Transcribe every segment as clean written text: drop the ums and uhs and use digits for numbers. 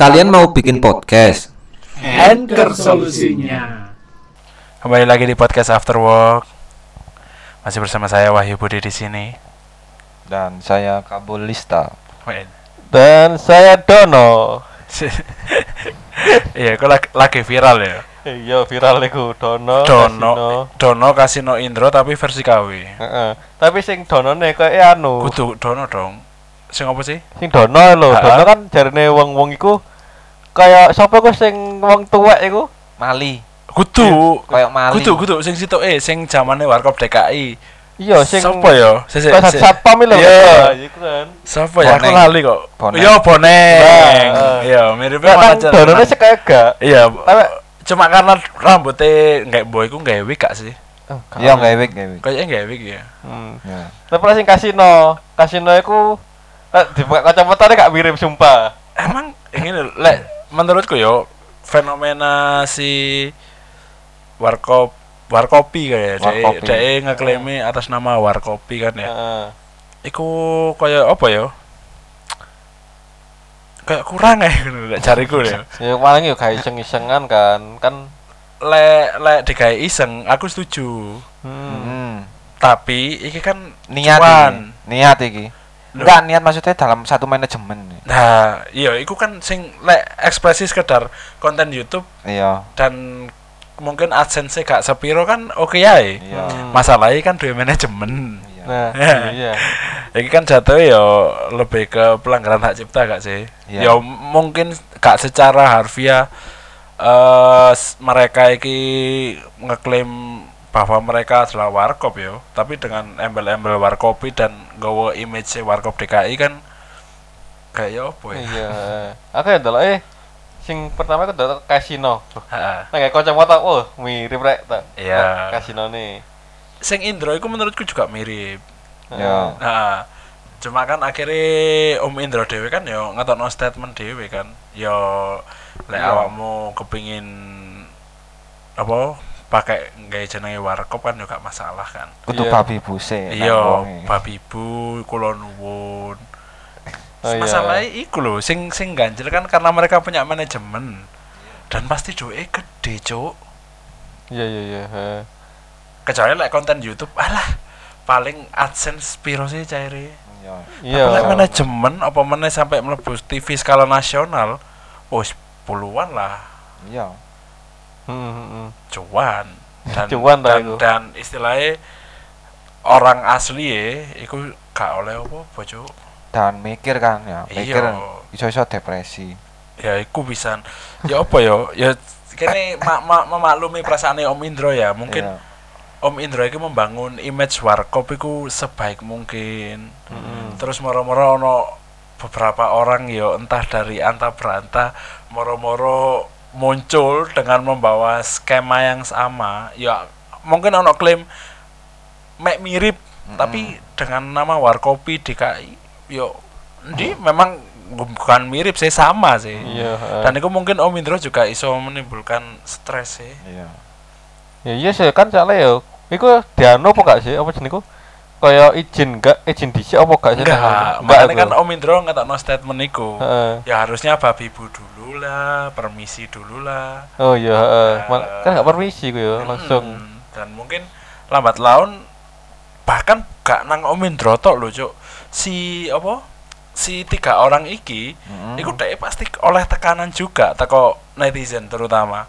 Kalian mau bikin podcast? Anchor solusinya. Kembali lagi di podcast Afterwork. Masih bersama saya Wahyu Budi di sini. Dan saya Kabul Lista. Dan saya Dono. Iya, kok lagi viral ya? Iya, viral iku Dono Kasino Indro tapi versi KW. Tapi sing donone koyo anu. Kudu Dono dong. Sing apa sih? Sing Dono lho. Dono kan jarine wong-wong iku kayak sapa kok sing wong tuwek iku? Mali. Kudu kayak Mali. Kudu sing sitok sing zamane Warkop DKI. Iya sing sapa ya? Satpam lho. Iya, iku kan. Sapa ya? Aku lali kok. Iya, Boneng. Iya, mirip banget aja. Donone sik kaya gak. Iya. Cuma karena rambutnya enggak boy iku gawe wig gak sih? Iya, gawe wig. Kayaknya gawe wig ya. Ya. Tapi sing Kasino iku dibuka kacamatane gak mirip sumpah. Emang ngene lek menurutku yo fenomena si warkopi kayak dhek ngeklaim atas nama warkopi kan ya. Iku koyo apa yo? Kayak kurang ngono lek jariku ya. Ya paling yo gawe iseng-isengan kan lek digawe iseng aku setuju. Tapi iki kan niat iki. Enggak niat maksudnya dalam satu manajemen. Nah, iya iku kan sing lek ekspresi sekedar konten YouTube. Iya. Dan mungkin AdSense gak sepiro kan oke ae. Masalahnya kan duwe manajemen. Nah, iya. Iki kan jatuh ya lebih ke pelanggaran hak cipta gak sih? Ya mungkin gak secara harfiah mereka iki ngeklaim bahwa mereka adalah warkop ya, tapi dengan embel-embel warkopi dan nggawa image warkop DKI kan kayak apa ya? Iya. Aku ya ndelok sing pertama aku ndelok Kasino. Heeh. Nang kacamata mirip rek ta. Iya. Kasino ne. Sing Indro iku menurutku juga mirip. Iya. Heeh. Cuma kan akhirnya Om Indro dhewe kan ya ngetokno statement dhewe kan. Ya lek awakmu kepengin apa pakai gaya jenenge warkop kan yo gak masalah kan. Kudu babi buse. Iya, babi bu kula nuwun. Masalahe iku lho sing ganjel kan karena mereka punya manajemen. Dan pasti duwe gede, Cuk. Iya. Kecuali lek konten YouTube alah paling AdSense piro sih caire. Iya. Tapi manajemen apa meneh sampai mlebus TV skala nasional wis puluhan lah. Iya. Cuan dan istilahnya orang asli iku gak oleh apa-apa Cuk. Dan mikir kan ya, mikir iso-iso depresi. Ya iku pisan. Ya apa yo? Ya kene memaklumi perasaane Om Indro ya. Mungkin Om Indro iki membangun image warkop iku sebaik mungkin. Terus moro-moro ono beberapa orang yo entah dari anta beranta moro-moro muncul dengan membawa skema yang sama, ya mungkin ono klaim mek mirip, tapi dengan nama Warkopi DKI, yo, memang bukan mirip sih sama sih. Dan itu mungkin Om Indro juga iso menimbulkan stres sih. Iya sih kan soalnya yo, itu diano apa gak sih? Apa jeniku? Kaya izin dhisik apa gak sih? Makane kan Om Indro ngetokno statement iku. Ya harusnya babi bu dulu lah, permisi dulu lah. Oh iya, kan gak permisi ku ya langsung. Dan mungkin lambat laun bahkan gak nang Om Indro tok lho, Cuk. Si 3 orang iki iku dhek pasti oleh tekanan juga teko netizen terutama.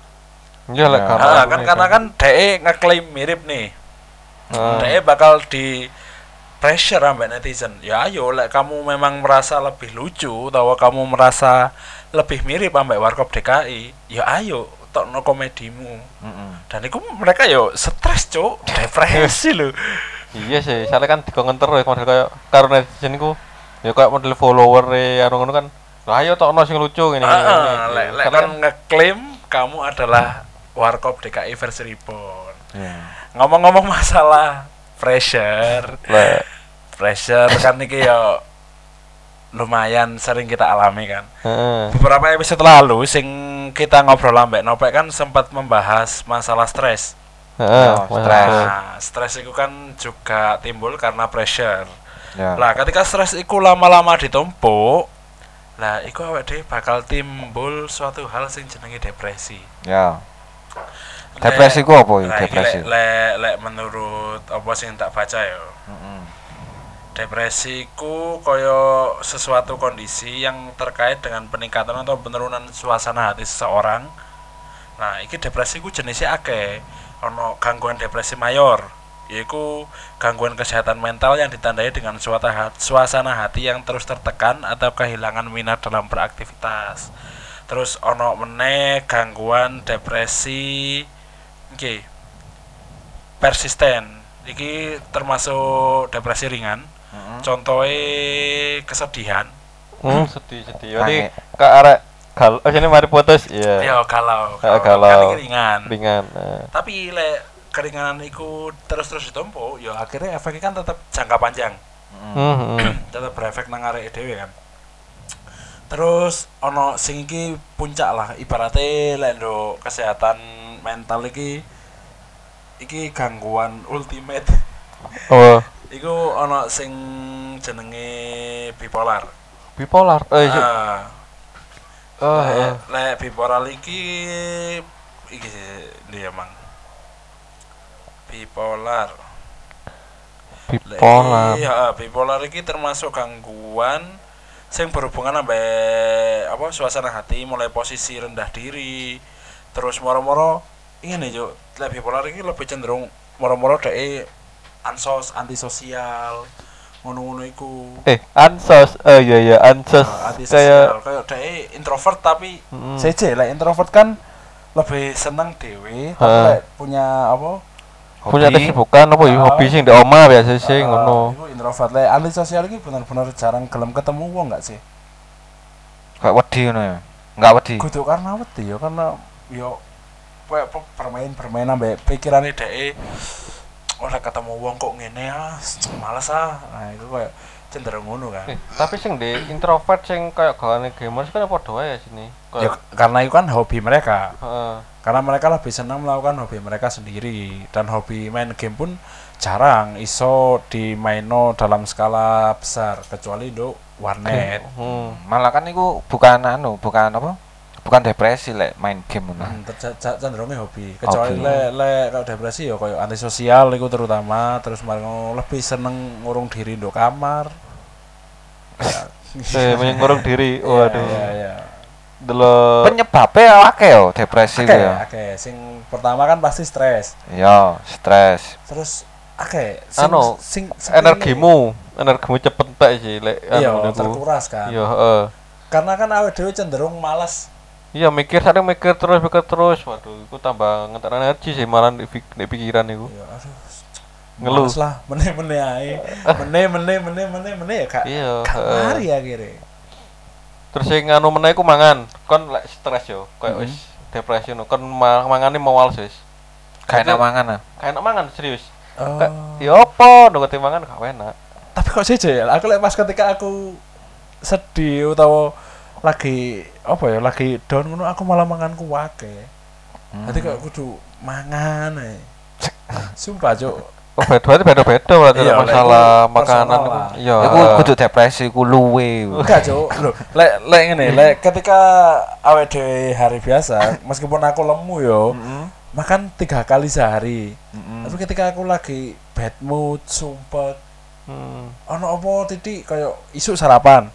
Iya lek kan karena kan dhek ngeklaim mirip nih. Dhek bakal di pressure ambek netizen. Ya ayo lek kamu memang merasa lebih lucu atau kamu merasa lebih mirip ambek Warkop DKI, ya ayo tokno komedimu. Dan iku mereka yo stres, Cuk, depresi lho. Iya sih, soalnya kan dikongen terus model koyo karo netizen iku. Ya koyo model follower e anu ngono kan. Lah ayo tokno sing lucu ngene. Lek kan ngeklaim kamu adalah Warkop DKI versi Reborn. Ngomong-ngomong masalah pressure kan iki ya lumayan sering kita alami kan. Beberapa episode lalu sing kita ngobrol ambek Nopek kan sempat membahas masalah stres. Stres itu kan juga timbul karena pressure. Lah ketika stres itu lama-lama ditumpuk Lah iku awake dhewe bakal timbul suatu hal sing jenenge depresi. Ya. Depresi ku apa ya? Depresi. Lek menurut apa sing tak baca ya. Depresi ku kaya sesuatu kondisi yang terkait dengan peningkatan atau penurunan suasana hati seseorang. Nah, iki depresi ku jenisnya akeh. Ono gangguan depresi mayor, yaitu gangguan kesehatan mental yang ditandai dengan suasana hati yang terus tertekan atau kehilangan minat dalam beraktivitas. Terus ono meneh gangguan depresi iki persisten, iki termasuk depresi ringan. Contohnya kesedihan. Sedih jadi ke arah kalau ini mari putus ya. Yeah. Iya kalau ringan. Tapi lek keringanan itu terus ditompo, ya akhirnya efeknya kan tetap jangka panjang, tetap berefek nang arek dhewe kan. Terus ono sing iki puncak lah, ibaratnya lendo kesehatan mental iki gangguan ultimate. Oh. Iku ono sing jenenge bipolar. Bipolar. Lek bipolar iki dia mang. Bipolar. Iya, bipolar iki termasuk gangguan sing berhubungan ambek apa suasana hati, mulai posisi rendah diri, terus moro-moro ngene yo. Lek bipolar iki lebih cenderung moro-moro dhek ansos, antisosial, ngono-ngono iku. Ansos. Iya ansos. Antisosial kayak dhek introvert tapi seje. Lek introvert kan lebih seneng dhewe, tapi lek punya apa punya kesibukan apa ya hobi sing ndek omah biasa sing ngono. Iku introvert lek antisosial iki bener-bener jarang gelem ketemu wong enggak sih? Enggak wedi ngono ya. Enggak wedi. Kudu karena wedi ya karena permainan ambek pikirane dheke ora ketemu wong kok ngene ah males ah. Nah itu kayak cenderung ngono kan. Tapi sing ndek introvert sing kayak gawane gamers kan padha wae sini. Ya karena itu kan hobi mereka. Karena mereka lebih senang melakukan hobi mereka sendiri dan hobi main game pun jarang iso dimaino dalam skala besar kecuali do warnet. Malah kan itu bukan depresi lek main game ngono. Cenderungnya hobi. Kecuali lek depresi ya koyo antisosial iku terutama terus malah lebih seneng ngurung diri do kamar. Ngurung diri. Waduh. Iya. Delok penyebabe akeh yo depresi ku ya. Akeh. Sing pertama kan pasti stres. Iya, stres. Terus akeh sing energimu cepet entek sih lek anu terkuras kan. Iya, heeh. Karena kan awake dhewe cenderung malas. Iya, mikir terus. Waduh, iku tambah ngentek energi sih malah nek pikiran iku. Iya, ngeluh. Males lah, meneh-meneh ae. Meneh ya, Kak. Iya, mari akhire. Terus sing anu meneh iku mangan, kon lek stres yo, koyo wis depresi no, kon mangane mawal wis. Gak enak mangan ah. Gak enak mangan serius. Ya apa ndek mangan gak enak. Tapi kok seje, aku lek pas ketika aku sedih utawa lagi apa ya, lagi down ngono aku malah manganku akeh. Dadi kok kudu mangan ae. Sumpah, Cuk. Beda-beda berarti masalah makanan ya. Iku kudu depresi ku luwe. Enggak, Cuk. Lho, lek ngene, lek ketika awake dhewe hari biasa, meskipun aku lemu yo, makan 3 kali sehari. Tapi ketika aku lagi bad mood, sumpet. Ono apa titik kaya isuk sarapan.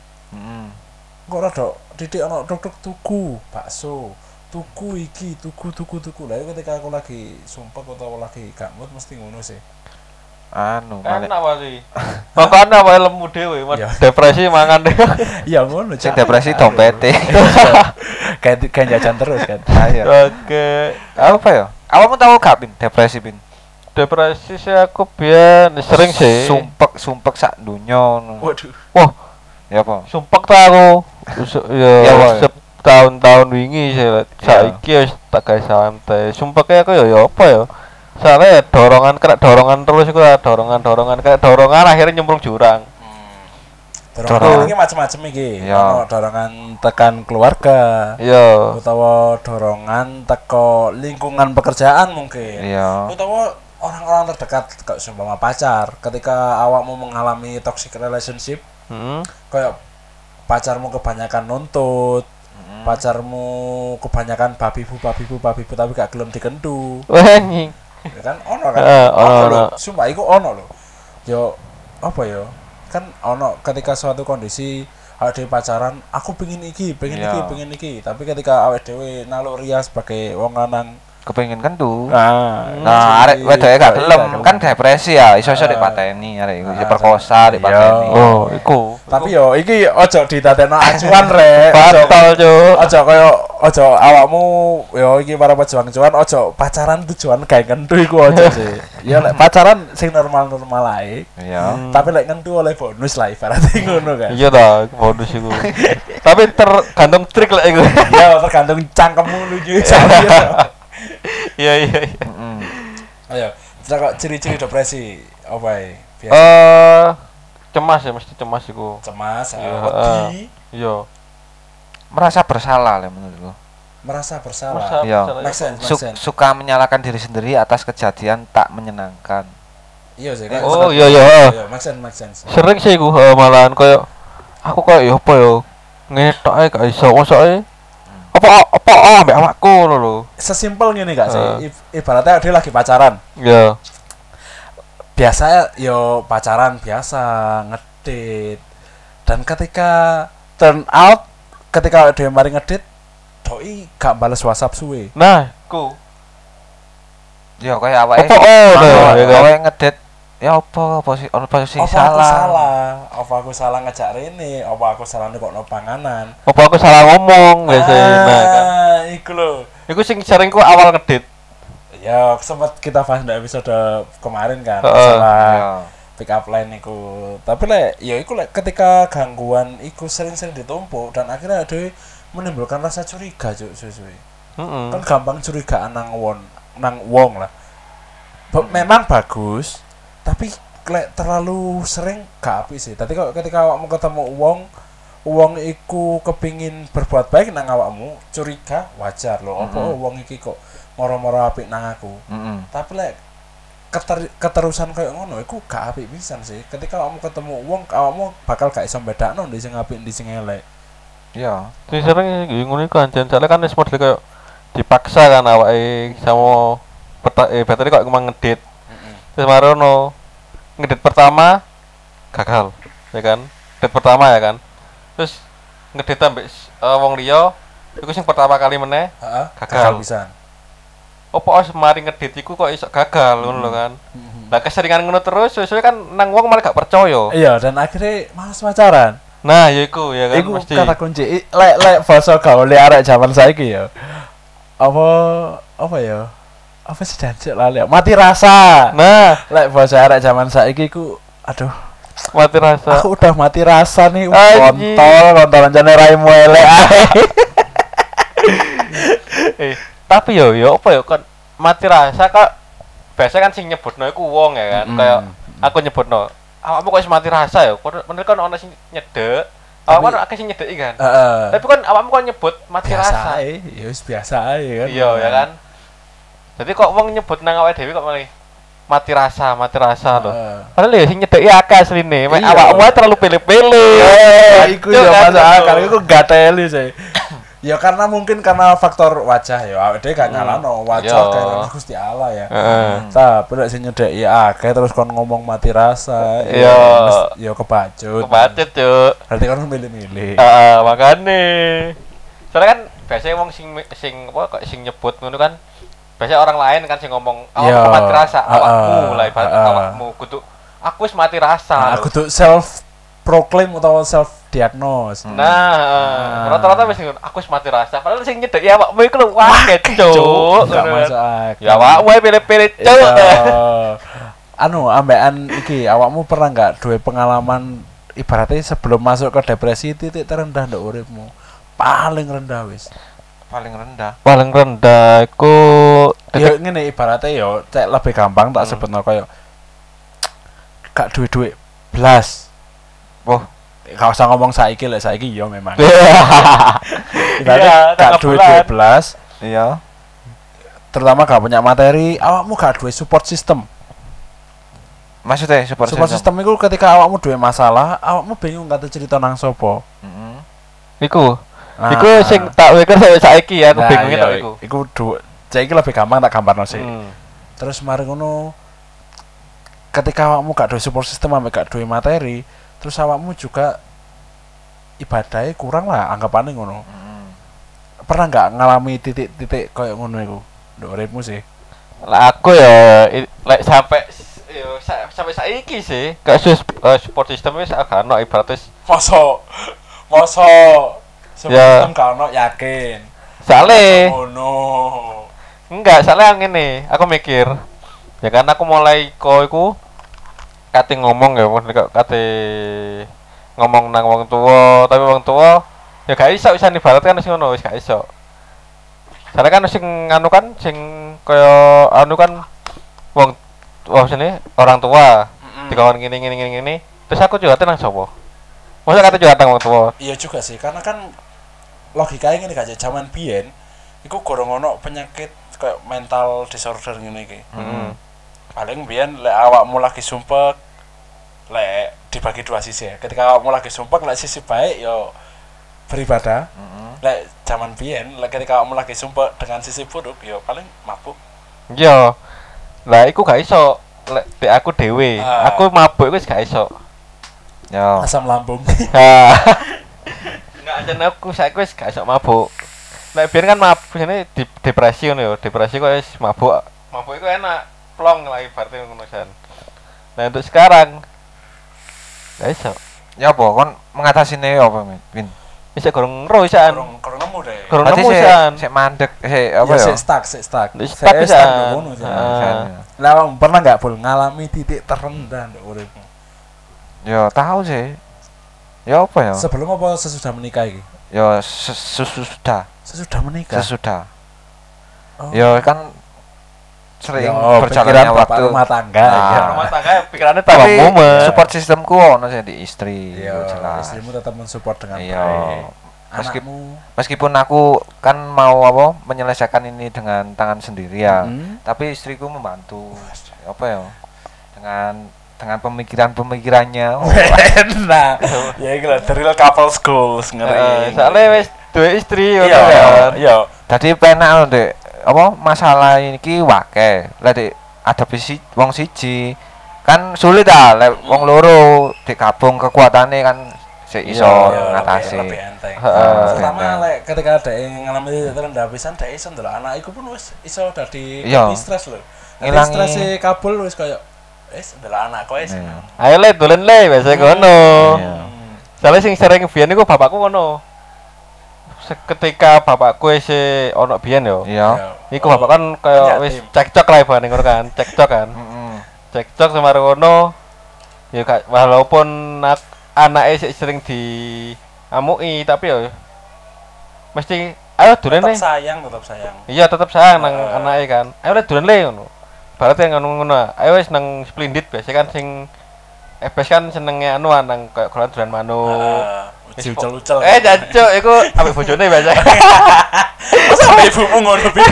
Kok rada titik ono tuk-tuk tuku bakso. tuku iki. Lah ketika aku lagi sumpek atau lagi gak mood mesti ngono sih. Enak wae. Makan apa lemu dhewe, depresi mangan dhewe. Ya ngono, cek depresi dompete. Kayak jajan terus kan. Oke. Apa ya? Awakmu tahu gak Bin depresi Bin? Depresi sih aku biyen sering sih. Sumpek sak donya. Waduh. Wah. Ya apa? Sumpek ta aku. Ya tahun-tahun wingi saiki wis tak gawe santai. Sumpeke aku ya apa ya? Soale dorongan terus iku dorongan kayak dorongan akhirnya nyemplung jurang. Dorongan iki macam-macam iki. Ono dorongan tekan keluarga. Iya. Utawa dorongan teko lingkungan pekerjaan mungkin. Iya. Utawa orang-orang terdekat kayak seumpama pacar. Ketika awakmu mengalami toxic relationship, kayak pacarmu kebanyakan nuntut, pacarmu kebanyakan babi bu tapi gak gelem dikendu. Wah, ya kan ono kan. Ono. Sumpah iku ono lho. Yo apa ya? Kan ono ketika suatu kondisi awake dhewe pacaran, aku pengen iki, tapi ketika awake dhewe naluk Ria sebagai wong lanang kepengin kendu. Nah, arek wedoke gak gelem kan depresi ya, iso-iso dipateni arek iku diperkosa, dipateni. Oh, iku. Tapi yo iki aja ditatekno acuan rek. Batal, Cuk. Aja kaya aja awakmu yo iki para pejuang cuan aja pacaran tujuan gawe kendu iku aja sih. Ya lek pacaran sing normal-normal ae. Iya. Tapi lek kendu oleh bonus lah ibaratnya ngono kan. Iya ta, bonus iku. Tapi tergantung trik lek iku. Ya tergantung cangkemmu nuju sampeyan. Iya. Ayo, ciri-ciri depresi apa ya? Cemas ya, mesti cemas iku. Cemas, wedi. Iya. Merasa bersalah le menurutku. Merasa bersalah. Make sense. Suka menyalahkan diri sendiri atas kejadian tak menyenangkan. Iya sih. Oh, iya. Make sense. Sering sih iku malahan koyo aku koyo yo apa yo ngetok ae gak iso ngosoke. Apa ambek awakku lho. Sesimpel ngene gak sih? Ibaratnya dia lagi pacaran. Iya. Biasa yo pacaran biasa, ngedit. Dan ketika turn out ketika dia mari ngedit, doi gak bales WhatsApp suwe. Nah, ku. Yo kaya awake. Awake ngedit. Ya apa sih salah. Apa aku salah ngejak rene, apa aku salah nekokno panganan. Apa aku salah ngomong biasanya. Nah, iku lho. Iku sing sering ku awal ngedit. Ya, sempat kita bahas ndak episode kemarin kan, masalah pick up line iku. Tapi lek ya iku lek ketika gangguan iku sering-sering ditumpuk dan akhirnya dhewe menimbulkan rasa curiga suwe-suwe. Kan gampang curiga nang wong lah. Memang bagus. Tapi terlalu sering gak apik sih. Tapi ketika awakmu ketemu wong iku kepingin berbuat baik nang awakmu, curiga wajar lho. Apa wong iki kok moro-moro apik nang aku. Tapi lek keterusan koyo ngono iku gak apik pisan sih. Ketika awakmu ketemu wong, awakmu bakal gak iso bedakno ndi sing apik ndi sing elek. Iya. Terus sering ngono iku anjen soalnya kan wis model koyo dipaksa kan awake sama bateri kok emang ngedit. Terus marono ngedit pertama gagal, ya kan? Ngedit pertama ya kan. Terus ngedit ambek wong liya, iku sing pertama kali meneh, gagal pisan. Opo mari ngedit iku kok iso gagal ngono lho kan. Lah keseringan ngono terus, sesuk kan nang wong malah gak percaya. Iya, dan akhirnya malas pacaran. Nah, yaiku ya kan iku mesti. Iku kata kunci lek basa gaul arek jaman saiki ya. Apa ya? Apa sih jancuk lali? Mati rasa. Nah, lek basa arek zaman saiki ku aduh, mati rasa. Aku udah mati rasa nih, kontol jane raimu elek ae. Tapi yo apa yo kan mati rasa kok biasa kan sing nyebutno iku wong ya kan. Kayak aku nyebutno, awakmu kok wis mati rasa yo. Bener kan ono sing nyedek. Awakmu kan akeh sing nyedeki kan. Tapi kan awakmu kok nyebut mati rasa. Ya wis biasa ae kan. Iya ya kan. Jadi kok wong nyebut nang awake dhewe kok malah mati rasa lho. Padahal ya sing nyedeki akeh asline, mek awakmu terlalu pilih-pilih. Iku yo masalah kali iku gateli sih. Ya karena mungkin karena faktor wajah ya awake dhewe gak nyalano wajah kan Gusti Allah ya. Tapi nek sing nyedeki akeh terus kon ngomong mati rasa, ya kebacut, Cuk. Berarti kan milih-milih. Heeh, makane. Soalnya kan biasanya wong sing apa kok sing nyebut ngono kan biasanya orang lain kan sih ngomong awakmu mati rasa, awakmu lah ibarat awakmu kudu aku wis mati rasa. Aku kudu self proclaim atau self diagnose. Nah, rata-rata wis ngono, aku wis mati rasa. Padahal sing nyedeki awakmu iku lho wae, Cuk. Enggak masuk akal. Ya awakmu pilih-pilih, Cuk. Anu, ambekan iki awakmu pernah enggak duwe pengalaman ibaratnya sebelum masuk ke depresi titik terendah nduk uripmu? Paling rendah iku yo ngene ibarate yo cek lebih gampang tak sebutno koyo gak duwe-duwe blas. Wah, gak usah ngomong saiki lek saiki yo memang. Ibarate gak duwe-duwe blas, iya. Terutama gak punya materi, awakmu gak duwe support system. Maksudnya support system itu ketika awakmu duwe masalah, awakmu bingung kate cerita nang sapa. Heeh. Iku. Iku sing tak weker saiki ya, aku bingungin tok iku. Iku saiki lebih gampang tak gambarno sih. Terus mari ngono ketika awakmu gak duwe support system ame gak duwe materi, terus awakmu juga ibadahnya kurang lah anggapannya ngono. Pernah enggak ngalami titik-titik koyo ngono iku? Nduk uripmu sih. Lah aku ya lek sampai saiki sih gak support system wis gak ono ibaratnya moso sebelum gak ono yakin soalnya enggak soalnya ngene aku mikir ya karena aku mulai koiku kate ngomong ya kate ngomong nang wong tua tapi wong tua ya gak iso wis ibarat kan wis ngono wis gak iso soalnya kan sing anu kan sing kaya anu kan wong maksudnya orang tua dikawon gini terus aku juga tenang sopo maksudnya kata juga tenang waktu iya juga sih karena kan logikanya gini gak jaman biyen iku gorong-gorong penyakit kayak mental disorder gini ki paling biyen lek awakmu lagi sumpek lek dibagi dua sisi ya ketika awakmu lagi sumpek lek sisi baik yo beribadah lek jaman biyen lek ketika awakmu lagi sumpek dengan sisi buruk yo paling mabuk iya lah iku gak iso lek de aku dhewe aku mabuk wis gak iso yo asam lambung enggak aja aku saiki wis gak iso mabuk lek biyen kan mabuk jane depresi ngono yo depresi kok wis mabuk iku enak plong lagi berarti ngono jan nah untuk sekarang gak iso ya apa kon mengatasine apa Win bisa gorong ro isan gorong nemu deh gorong nemu isan sik mandek sik apa ya sik stuck isan ngono isan lah pernah enggak boleh ngalami titik terendah ndek uripmu ya tahu sih ya apa ya sebelum apa sesudah menikah iki ya sesudah menikah sesudah ya kan sering berjalannya waktu rumah tangga pikirannya tapi support sistemku ono sing di istri jelas istrimu tetap mensupport dengan baik meskipun aku kan mau apa menyelesaikan ini dengan tangan sendiri ya tapi istriku membantu apa ya dengan pemikirannya enak ya iki lho real couple goals ngeri soalnya wis duwe istri ya dadi penak ndek apa masalah ini wakai lek adapi si wong siji kan sulit ah lek wong loro digabung kekuatane kan sik iso ngatasi lebih enteng terutama lek ketika ada yang ngalami terendah pisan dhek iso ndelok anak iku pun wis iso dadi stres lho ngilangi strese Kabul wis koyo wis ndelok anak kowe seneng ayo le dolen le wis ngono soalnya sing sering biyen iku bapakku ngono ketika bapakku si ono biyen yo iku bapak kan kaya wis cekcok lah ibane ngono kan cekcok semar ngono ya walaupun anake sik sering diamuki tapi yo mesti ayo durene tetep sayang iya tetep sayang nang anake kan ayo durene le ngono berarti ngono ayo wis nang splindit biasa kan sing FPS kan senenge anu nang kaya golan duran manuk ucel-ucel. Jancuk iku ambek bojone biasa. Masa ambek ibumu ngono piye?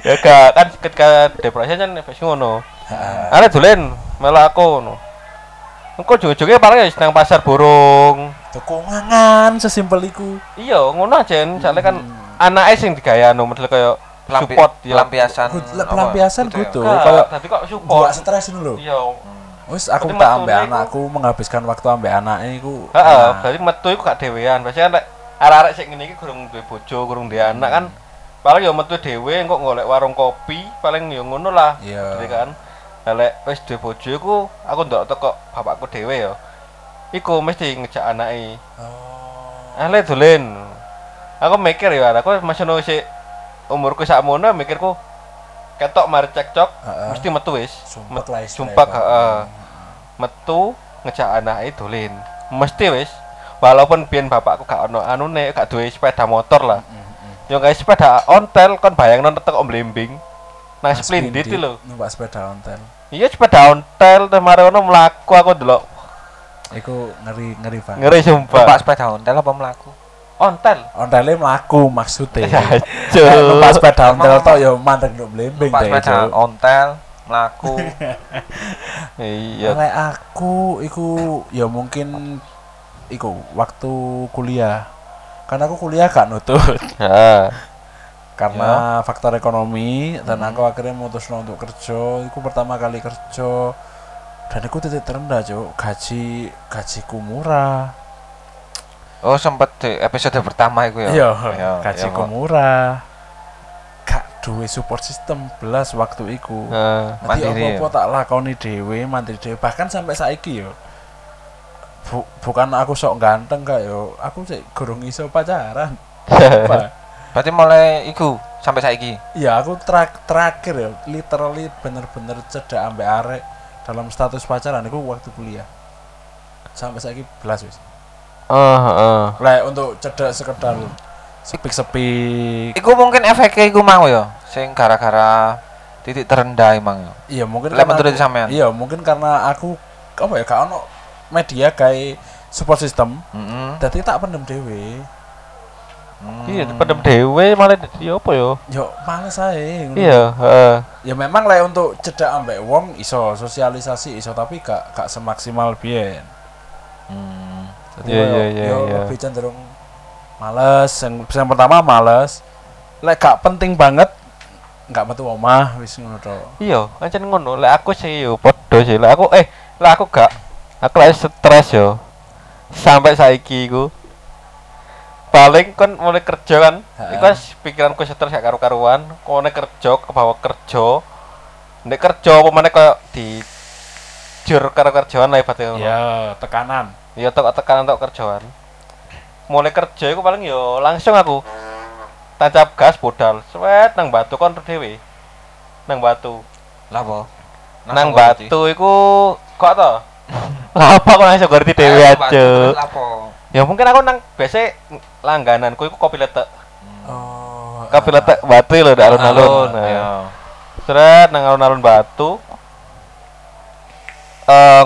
Ya kan ketika depresi kan wis ngono. Heeh. Are dolen melu aku ngono. Engko jojoge paling wis nang pasar burung. Tuku mangan sesimpel iku. Iya, ngono ajen. Soale kan anake sing digayano model kaya support pelampiasan butuh. Kaya dadi kok support. Gak stres ngono lho. Iya. Wis aku tak ambek anakku menghabiskan waktu ambek anake iku. Heeh, berarti metu iku gak dhewean. Biasane nek arek-arek sing ngene iki gurung duwe bojo, gurung duwe anak kan paling yo metu dhewe engko golek warung kopi, paling yo ngono lah. Gitu kan. Lek wis duwe bojo iku aku ndelok teko bapakku dhewe yo. Iku mesti ngejak anake. Oh. Ale dolen. Aku mikir yo aku masih ono sik umurku sakmono mikirku ketok mari cekcok mesti metu wis sumpah metu ngejak anake dolen mesti wis walaupun biyen bapakku gak ono anune gak duwe sepeda motor lah yo guys sepeda ontel kon bayangno tetek omblembing nang splindit lho numpak sepeda ontel iya sepeda ontel teh mari ono mlaku aku ndelok iku ngeri Pak ngeri sumpah numpak sepeda ontel apa mlaku ontel mlaku maksude. Numpak sepeda ontel tok yo mandeg nduk mlembing. Numpak sepeda ontel laku. Iya. Oleh aku iku ya mungkin iku waktu kuliah. Karena aku kuliah gak nutut. Karena ya, faktor ekonomi dan aku akhirnya memutuskan untuk kerja. Iku pertama kali kerja dan aku titik terendah, Cuk. Gajiku murah. Oh, sempat episode pertama iku ya. Iya, gajiku murah. Gak duwe support system belas waktu iku. Nanti apa-apa tak lakoni dhewe, mandiri dhewe. Bahkan sampai saiki yo. Bukan aku sok ganteng kak yo, aku sih gorong iso pacaran. Berarti mulai iku sampai saiki. Iya, aku terakhir yo, literally bener-bener cedak ambek arek dalam status pacaran aku waktu kuliah. Sampai saiki belas wis. Lah untuk cedak sekedar sepik-sepik. Iku mungkin efeknya iku mau yo, sing gara-gara titik terendah emang yo. Iya mungkin. Lah menurut sampean. Iya mungkin karena aku apa ya kak ono media kayak support system, jadi tak pendem dewe. Iya, pendem dewe malah jadi apa yo? Yo males ae. Iya. Ya memang lah untuk cedak ambek wong iso, sosialisasi iso, tapi gak semaksimal biyen. Jadi yo lebih cenderung males. Yang pertama males. Lek gak penting banget, gak metu omah wis ngono to. Iya, ancen ngono. Lek aku sih yo padha sih. Lek aku aku gak. Aku lagi stres yo. Sampai saiki iku. Paling kon mulai kerja kan. Iku pikiranku stres gak karu-karuan, kon kerja kebawa kerja. Nek kerja apa meneh koyo dijur karo kerjaan lah ibate ngono. Ya, tekanan. Ya tekanan tok kerjaan. Mulai kerja iku paling yo langsung aku tancap gas bodal. Swet nang batu kon dhewe. Nang batu. Lah apa? Nang batu iku kok to? Apa kok iso ngerti dhewe aja. Ya mungkin aku nang biasa langgananku iku kopi letek. Kopi letek Batu lho nang alun-alun. Seret nang alun-alun Batu.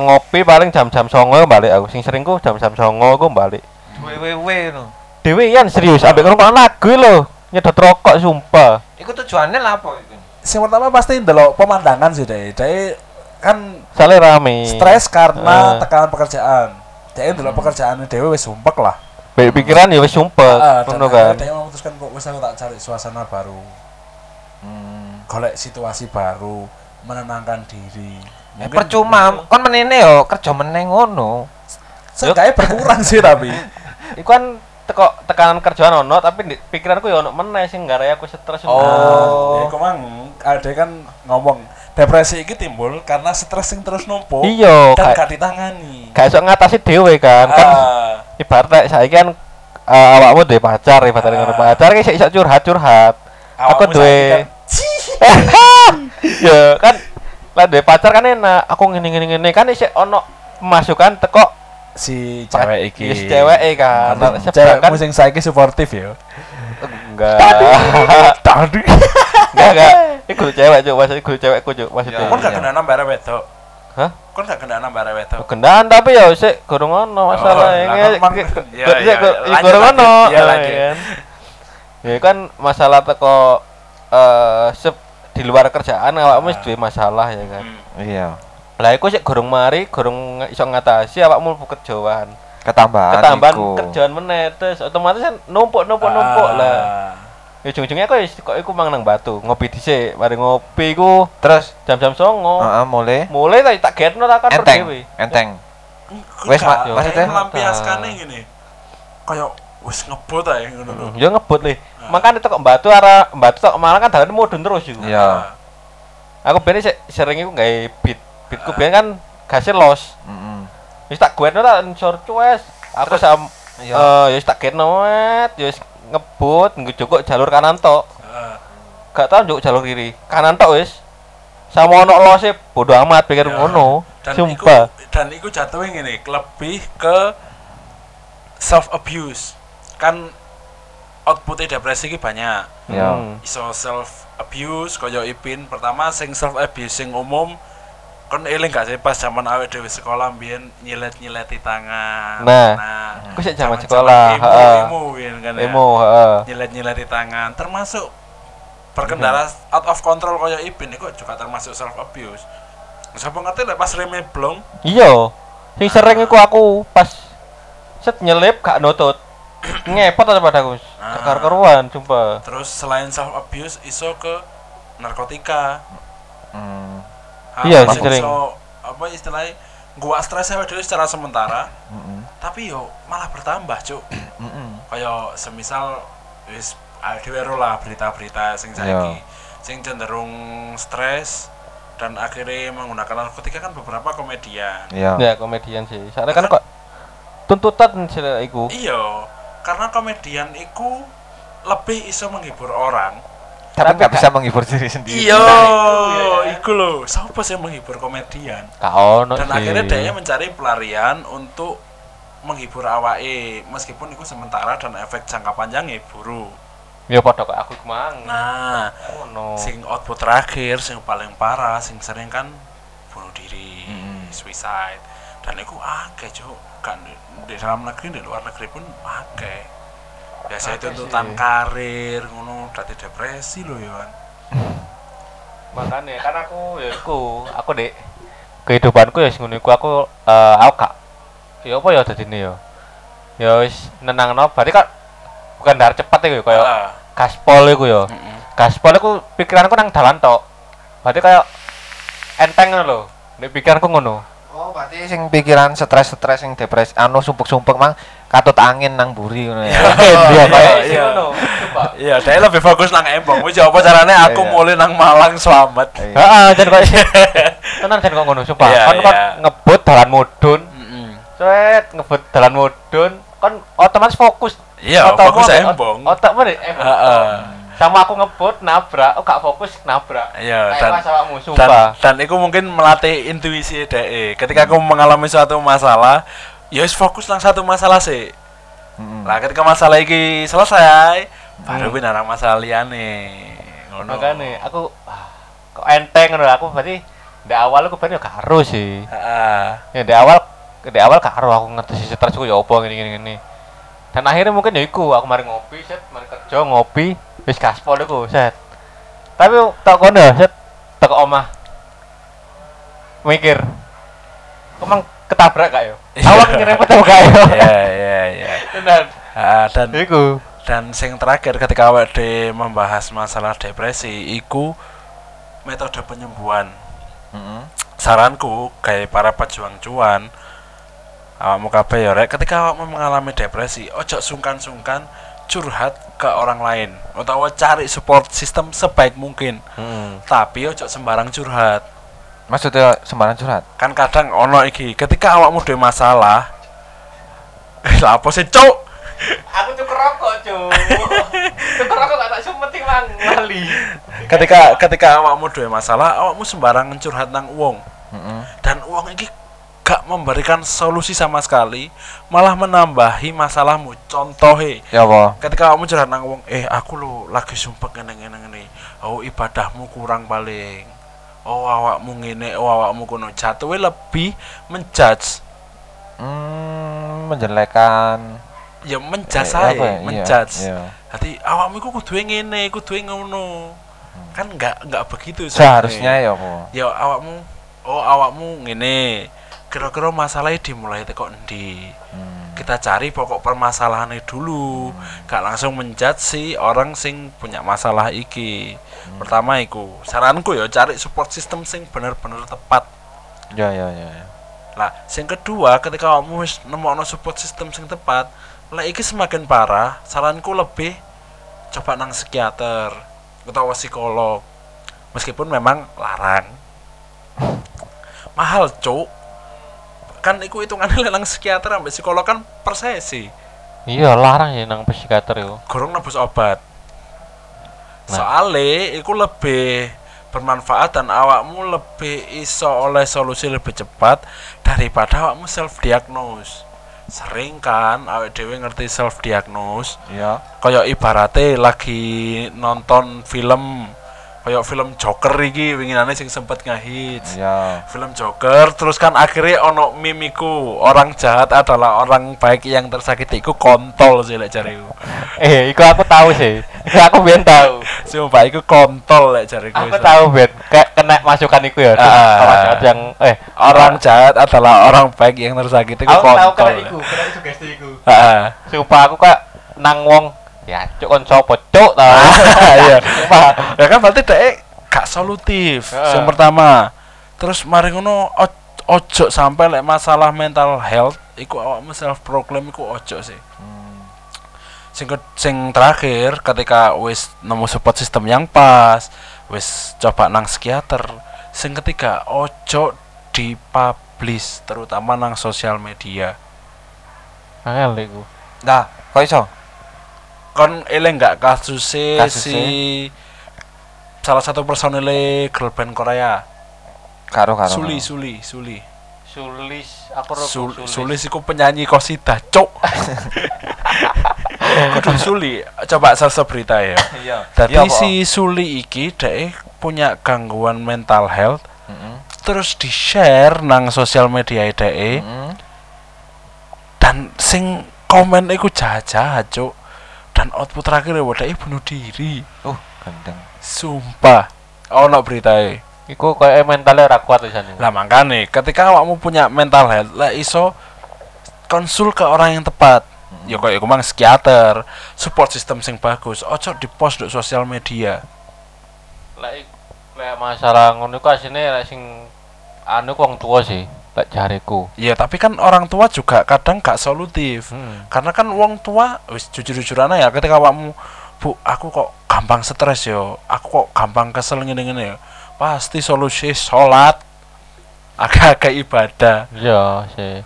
Ngopi paling jam-jam 09.00 balik aku. Sing seringku jam-jam 09.00 aku balik. Wewe lho. Dhewean serius ambek ngrungokno lagu lho. Nyedot rokok sumpah. Iku tujuane lha apa iku? Sing pertama pasti ndelok pemandangan sih dhek. Dhek kan sale rame stres karena tekanan pekerjaan. Dhewe ndelok pekerjaane dhewe wis sumpek lah. Pikiran ya wis sumpek, ngono kan. Dhewe memutuskan kok wis aku tak cari suasana baru. Golek situasi baru, menenangkan diri. Percuma kon menene yo kerja meneh ngono. Sekae berkurang sih tapi. Iku kan tekanan kerjaan ono tapi pikiranku yo ono meneh sing gara-gara aku stres. Ya iku mang ade kan ngomong depresi iki timbul karena stres sing terus numpuk. Iya, kan gak ditangani. Gak iso ngatasi dhewe kan. Kan ibarat saiki kan awakmu duwe pacar, ibarat karo pacar iki iso curhat-curhat. Aku duwe. Ya kan lah duwe pacar kan enak. Aku ngene-ngene kan iso ono masukan teko si cewek iki. Wis ceweke kan. Cewekmu sing saiki suportif ya. Enggak. Tadi. Enggak. Iku cewek Cuk, maksud iku cewekku Cuk, maksudnya. Kon gak gendanan bare wedok. Hah? Kon gak gendanan bare wedok. Gendanan tapi ya sik gorong ono masalahnya. Ya gorong ono. Ya lagi. Ya kan masalah teko di luar kerjaan awakmu wis duwe masalah ya kan. Iya. Lah iku sik gorong mari, gorong iso ngatasi awakmu pekerjaan. Ketambahan kerjaan meneh terus otomatis kan numpuk-numpuk-numpuk lah. Ujung-ujungnya aku mang nang Batu ngopi dhisik, mari ngopi ku terus jam-jam 09.00. Mulai tak getno tak kan dhewe. Enteng. Wis maksudnya lampiaskane ngene. Kaya wis ngebut ae ngono lho. Ya ngebut le. Makane tok Batu arah Batu tok malah kan dalane mudun terus iku. Iya. Aku ben sering iku gawe beat. Beatku ben kan gase los. Heeh. Wis tak getno tak ensor cues. Aku sam ya wis tak getno wet, ya ngebut njukuk jalur kanan tok. Gak tau njuk jalur kiri. Kanan tok wis. Sama ono lose bodo amat pikir ngono. Sumpah. Dan iku jatuhe ngene, lebih ke self abuse. Kan output depresi iki banyak. Iso self abuse koyo Ipin. Pertama sing self abuse sing umum kon eling gak sih pas zaman awake dhewe sekolah mbiyen nyilet-nyileti tangan. Nah, aku sik zaman sekolah, heeh. Emo kan. Emo, heeh. Nyilet-nyileti tangan termasuk berkendara out of control kaya Ibin iku juga termasuk self abuse. Sampo ngerti lek pas reme blong. Iya. Sing sering iku aku pas set nyelip gak nutut. Ngepot aja padaku. Kekar-keruan sumpah. Terus selain self abuse iso ke narkotika. Iya, sering. Apa istilahnya gua stresnya dulu secara sementara tapi yo malah bertambah cuk kaya semisal wis aldeweru lah berita-berita sing saiki sing cenderung stres dan akhirnya menggunakan narkotika kan beberapa komedian ya komedian sih soalnya kan kok tuntutan sila iku iya karena komedian iku lebih iso menghibur orang tapi nggak bisa menghibur diri sendiri. Iya, iku loh. Siapa sih menghibur komedian? Dan sih. Akhirnya dia mencari pelarian untuk menghibur awake, meskipun itu sementara dan efek jangka panjangnya buruk. Ya padha kok aku kemang. Nah, sing output terakhir, sing paling parah, sing sering kan bunuh diri, suicide. Dan iku akeh, Cuk. Kan di dalam negeri, di luar negeri pun akeh. Biasa itu tuntutan karir, ngono dadi depresi lho ya. Makane kan aku Dek. Kehidupanku ya ngono iku aku gak ya apa ya dadine ya. Ya wis nenangno berarti kan bukan dar cepat iku ya kaya gaspol iku ya. Gaspol iku pikiranku nang dalan tok. Berarti kaya enteng ngono lho. Nek pikiranku ngono. Oh, berarti sing pikiran stres-stres sing depresi anu sumpek-sumpek mang katut angin nang buri ngono ya. Iya kaya ngono. Iya, saya lebih fokus nang embong. Wis apa carane aku mulai nang Malang slamet. Heeh, jan kok. Tenan jan kok ngono, sumpah. Kon ngebut dalan mudhun. Heeh. Cet, ngebut dalan mudhun, kon otomatis fokus. Iya, fokus embong. Otakmu nek embong. Heeh. Sama aku ngebut nabrak, oh gak fokus nabrak. Iya, dan iku mungkin melatih intuisi dhek. Ketika aku mengalami suatu masalah, ya wis fokus nang satu masalah sih. Lah ketika masalah iki selesai, baru kuwi nang masalah liyane. Ngono. Makane aku kok enteng ngono aku berarti ndak awal aku ben yo gak ero sih. Heeh. Ya ndak awal gak ero aku ngerti stresku yo opo ngene-ngene. Dan akhirnya mungkin ya iku aku mari ngopi, mari kerja ngopi, wis gaspol iku, set. Tapi tok kono, set tok omah. Mikir. Emang ketabrak gak yo? Awak nyerempet apa gak yo? Iya. Tenan. Dan iku. Dan sing terakhir ketika awak membahas masalah depresi iku metode penyembuhan. Saranku gawe para pejuang cuan awakmu kabeh yo rek ketika awakmu mengalami depresi ojo sungkan-sungkan curhat ke orang lain utawa cari support system sebaik mungkin. Tapi ojo sembarang curhat. Maksudnya sembarang curhat. Kan kadang ono iki, ketika awakmu dhewe masalah. Lah apa sih, Cuk? Aku tuku rokok, Cuk. Tuku rokok gak tak sumet iki mang Mali. Ketika awakmu dhewe masalah, awakmu sembarang curhat nang wong. Dan wong iki gak memberikan solusi sama sekali, malah menambahi masalahmu. Contohe, ya apa? Ketika awakmu curhat nang wong, aku lho lagi sumpek ngene-ngene. Oh, ibadahmu kurang paling. Oh awakmu ngene, oh awakmu kono jatuhe lebih menjudge. Menjelekan. Ya menjudge ae, menjudge. Dadi awakmu iku kudu ngene, kudu ngono. Kan enggak begitu seharusnya ya apa? Ya awakmu ngene. Kira-kira masalahnya dimulai teko endi? Kita cari pokok permasalahannya dulu. Gak langsung menjudge si orang sing punya masalah iki. Pertama iku, saranku ya cari support system sing bener-bener tepat. Ya. Lah, sing kedua ketika kamu wis nemokno support system sing tepat, lek iki semakin parah, saranku lebih coba nang psikiater utawa psikolog. Meskipun memang larang. Mahal, Cuk. Kan iku hitungane lek nang psikiater ambek psikolog kan per sesi. Iya, larang ya nang psikiater yo. Gorong nebus obat. Soale iku lebih bermanfaat dan awakmu lebih iso oleh solusi lebih cepat daripada awakmu self diagnose. Sering kan awake dhewe ngerti self diagnose. Iya. Kaya ibarate lagi nonton film kayak film Joker iki winginane sing sempet ngehits. Yeah. Film Joker terus kan akhirnya ono mimiku, orang jahat adalah orang baik yang tersakiti. Iku kontol sih lek jariku. Iku aku tahu sih. Aku ben tahu. Sumpah iku kontol lek jariku. Aku tahu ben kayak kena masukan iku ya. Orang jahat yang orang jahat adalah orang baik yang tersakiti. Iku kontol. Aku tahu kena iku, kena sugesti iku. Heeh. Sumpah aku kok nang wong ya cuk kon sapa cuk ta. Iya. Ya kan berarti dhek gak solutif. Yang pertama. Terus mari ngono ojo sampai lek masalah mental health iku awakmu self proclaim iku ojo sih. Sing terakhir ketika wis nemu support system yang pas, wis coba nang psikiater. Sing ketiga ojo dipublish terutama nang sosial media. Angel iku. Nah, kok iso? Kon eling gak kasusnya si salah satu personile girl band Korea karo Sulli aku Sulli iku penyanyi Qosida cuk. Kudu Sulli coba search berita ya. Iya. Dadi si Sulli iki dhek punya gangguan mental health. Terus di-share nang sosial media dhek. Dan sing komen iku jahat-jahat cuk. Dan output terakhir wadake bunuh diri. Oh, gendeng. Sumpah. Ono beritae. Iku koyo mentale ora kuat isane. Lah makane ketika awakmu punya mental health, lek iso konsul ke orang yang tepat. Ya koyo iku mang psikiater, support system sing bagus, ojo di-post nduk sosial media. Lek masalah ngono iku asline lek sing anu wong tuwa sih. Jariku. Iya, tapi kan orang tua juga kadang gak solutif. Karena kan wong tua wis jujur-jujuran ya ketika awakmu, "Bu, aku kok gampang stres yo. Aku kok gampang kesel ngene-ngene yo." Pasti solusi salat, agak-agak ibadah. Iya, sih.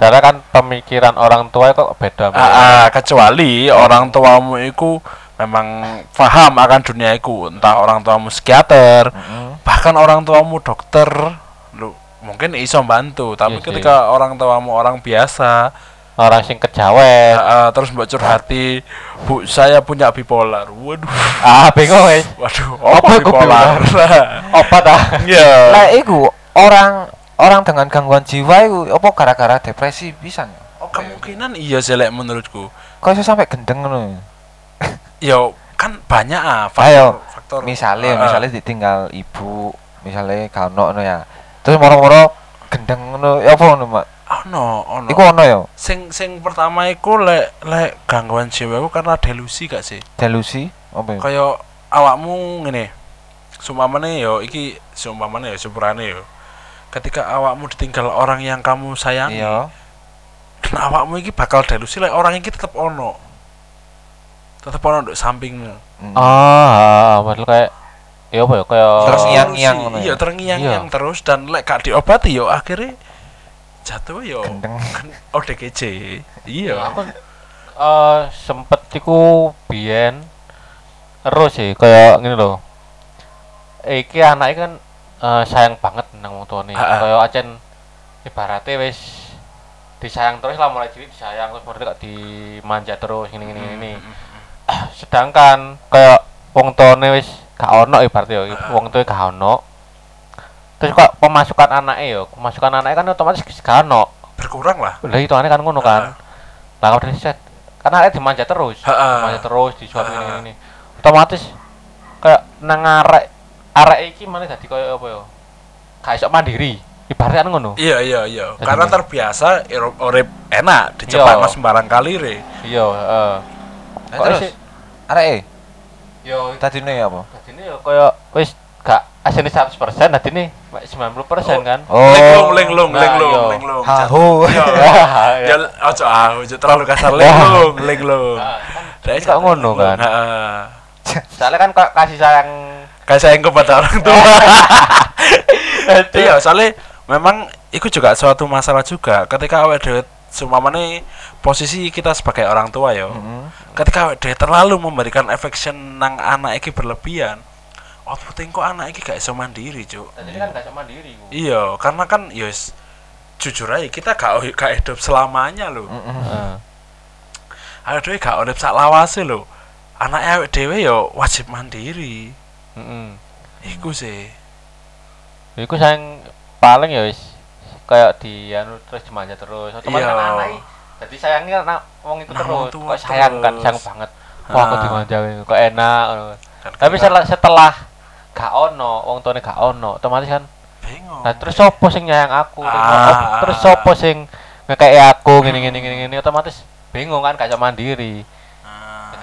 Soalnya kan pemikiran orang tua kok beda. Kecuali orang tuamu iku memang paham akan dunia iku, entah orang tuamu psikiater, bahkan orang tuamu dokter. Mungkin iso bantu, tapi ketika orang tuamu orang biasa, orang sing kejawet, terus mbok curhati, "Bu, saya punya bipolar." Waduh. Bingung wis. Waduh, apa bipolar? Apa ta? Iya. Lah iku orang dengan gangguan jiwa iku apa gara-gara depresi pisan? Oh, kemungkinan iya sih lek menurutku. Kok iso sampai gendeng ngono? Ya, kan banyak faktor. Misalnya ditinggal ibu, misalnya kano ngono ya. Terus moro-moro gendeng ngono ya apa ngono Mak? Ono. Iku ono ya. Sing pertama iku lek gangguan jiwa iku karena delusi gak sih? Delusi? Apa ya? Kaya awakmu ngene. Sumpamane ya sepurane ya. Ketika awakmu ditinggal orang yang kamu sayangi. Iya. Dan awakmu iki bakal delusi lek orang iki tetep ono. Tetep ono nduk sampingmu. Padahal kayak ya apa ya kaya terus ngiang-ngiang ngono. Iya, terngiang-ngiang terus dan lek gak diobati yo akhire jatuh yo ODGJ. Iya. Aku sempet iku biyen terus sih kaya ngene lho. Iki anake kan sayang banget nang wong tuane. Kaya acen ibarate wis disayang terus lah, mulai cilik disayang terus berarti gak dimanja terus ngene-ngene. Sedangkan kaya wong tuane wis gak ono ibaratnya wong tuwa gak ono. Terus kok pemasukan anake kan otomatis gak ono. Berkurang lah. Lah itu aneh kan ngono kan. Lah kok riset. Karena anake dimanja terus disuapin ini. Otomatis kayak nang arek iki meneh dadi koyo apa ya? Gak iso mandiri. Ibaratnya ngono. Iya. Karena terbiasa urip enak, dicepak mas sembarang kalire. Iya, heeh. Terus areke yo tadine apa? Tadine yo koyo wis gak asine 100%, tadine 90% kan. Linglung. Ya aja aja terlalu kasar linglung. Dek kok ngono kan. Heeh. Soale kan kok kasih sayang kepada orang tua. Iya, soalnya memang itu juga suatu masalah juga ketika awake dhewe sumamane posisi kita sebagai orang tua ya. Ketika awake dhewe terlalu memberikan affection nang anak iki berlebihan, output-e kok anak iki gak iso mandiri, Cuk. Jadi kan gak iso mandiri. Iya, karena kan ya wis jujur aja kita gak hidup selamanya lho. Awake dhewe gak urip sak lawase lho. Anake awake dhewe ya wajib mandiri. Iku sih. Iku sing paling ya wis kayak di anu terus jemaja terus. Cuman kan anake. Dadi sayangnya nak wong iku terus. Kok sayang kan, sayang banget. Wah, aku dimanjain kok enak. Tapi setelah gak ono, wong tuane gak ono, otomatis kan bingung. Nah, terus sopo sing nyayang aku? Terus sopo sing ngekeki aku gini-gini otomatis bingung kan, gak mandiri.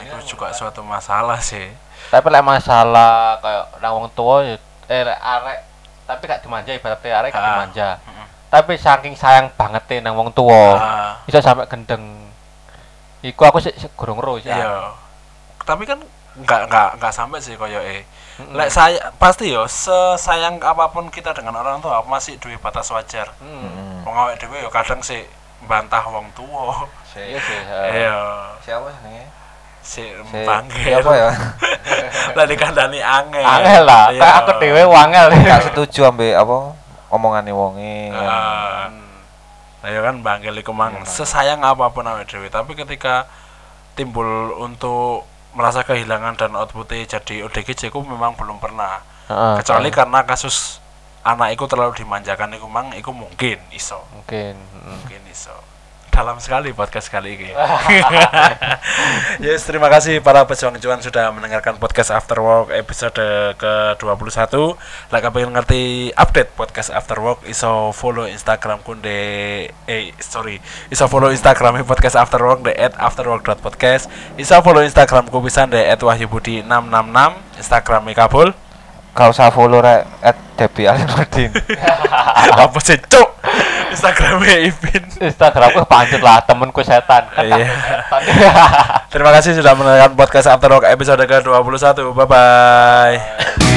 Itu juga suatu masalah sih. Tapi lek masalah kayak wong tua arek tapi gak dimanja, ibaratnya arek gak dimanja. Tapi saking sayang banget nang wong tua. Bisa sampai gendeng. Iku aku sih gorong ro sih. Iya. Tapi kan enggak sampai sih koyoke. Lek saya pasti yo sesayang apapun kita dengan orang tua masih duwe batas wajar. Wong awake dhewe yo kadang sih bantah wong tua. Iya sih. Iya. Siapa jenenge? Panggil apa ya? Lah dikandani angel. Angel lah. Kayak aku dhewe wangel. Enggak setuju ambek apa omongane wonge. Nah, ya kan panggil iku mang sesayang apapun awake dhewe, tapi ketika timbul untuk merasa kehilangan dan outputnya jadi ODGJ ku memang belum pernah. Kecuali karena kasus anak iku terlalu dimanjakan iku mang iku mungkin iso. Mungkin iso. Dalam sekali podcast kali ini. Yes, terima kasih para pejuang cuan sudah mendengarkan podcast Afterwork episode ke-21. Lek pengen ngerti update podcast Afterwork iso follow Instagram ku iso follow Instagram podcast Afterwork de @afterwork.podcast. Iso follow Instagram ku pisan de @wahyubudi666, Instagram Kabul. Kau usah follow rek @debialudin. Apa sih, cuk? Instagramnya Ipin. Instagramku pancet lah temenku setan. Iya. Terima kasih sudah menonton podcast Afterwork episode ke-21. Bye bye.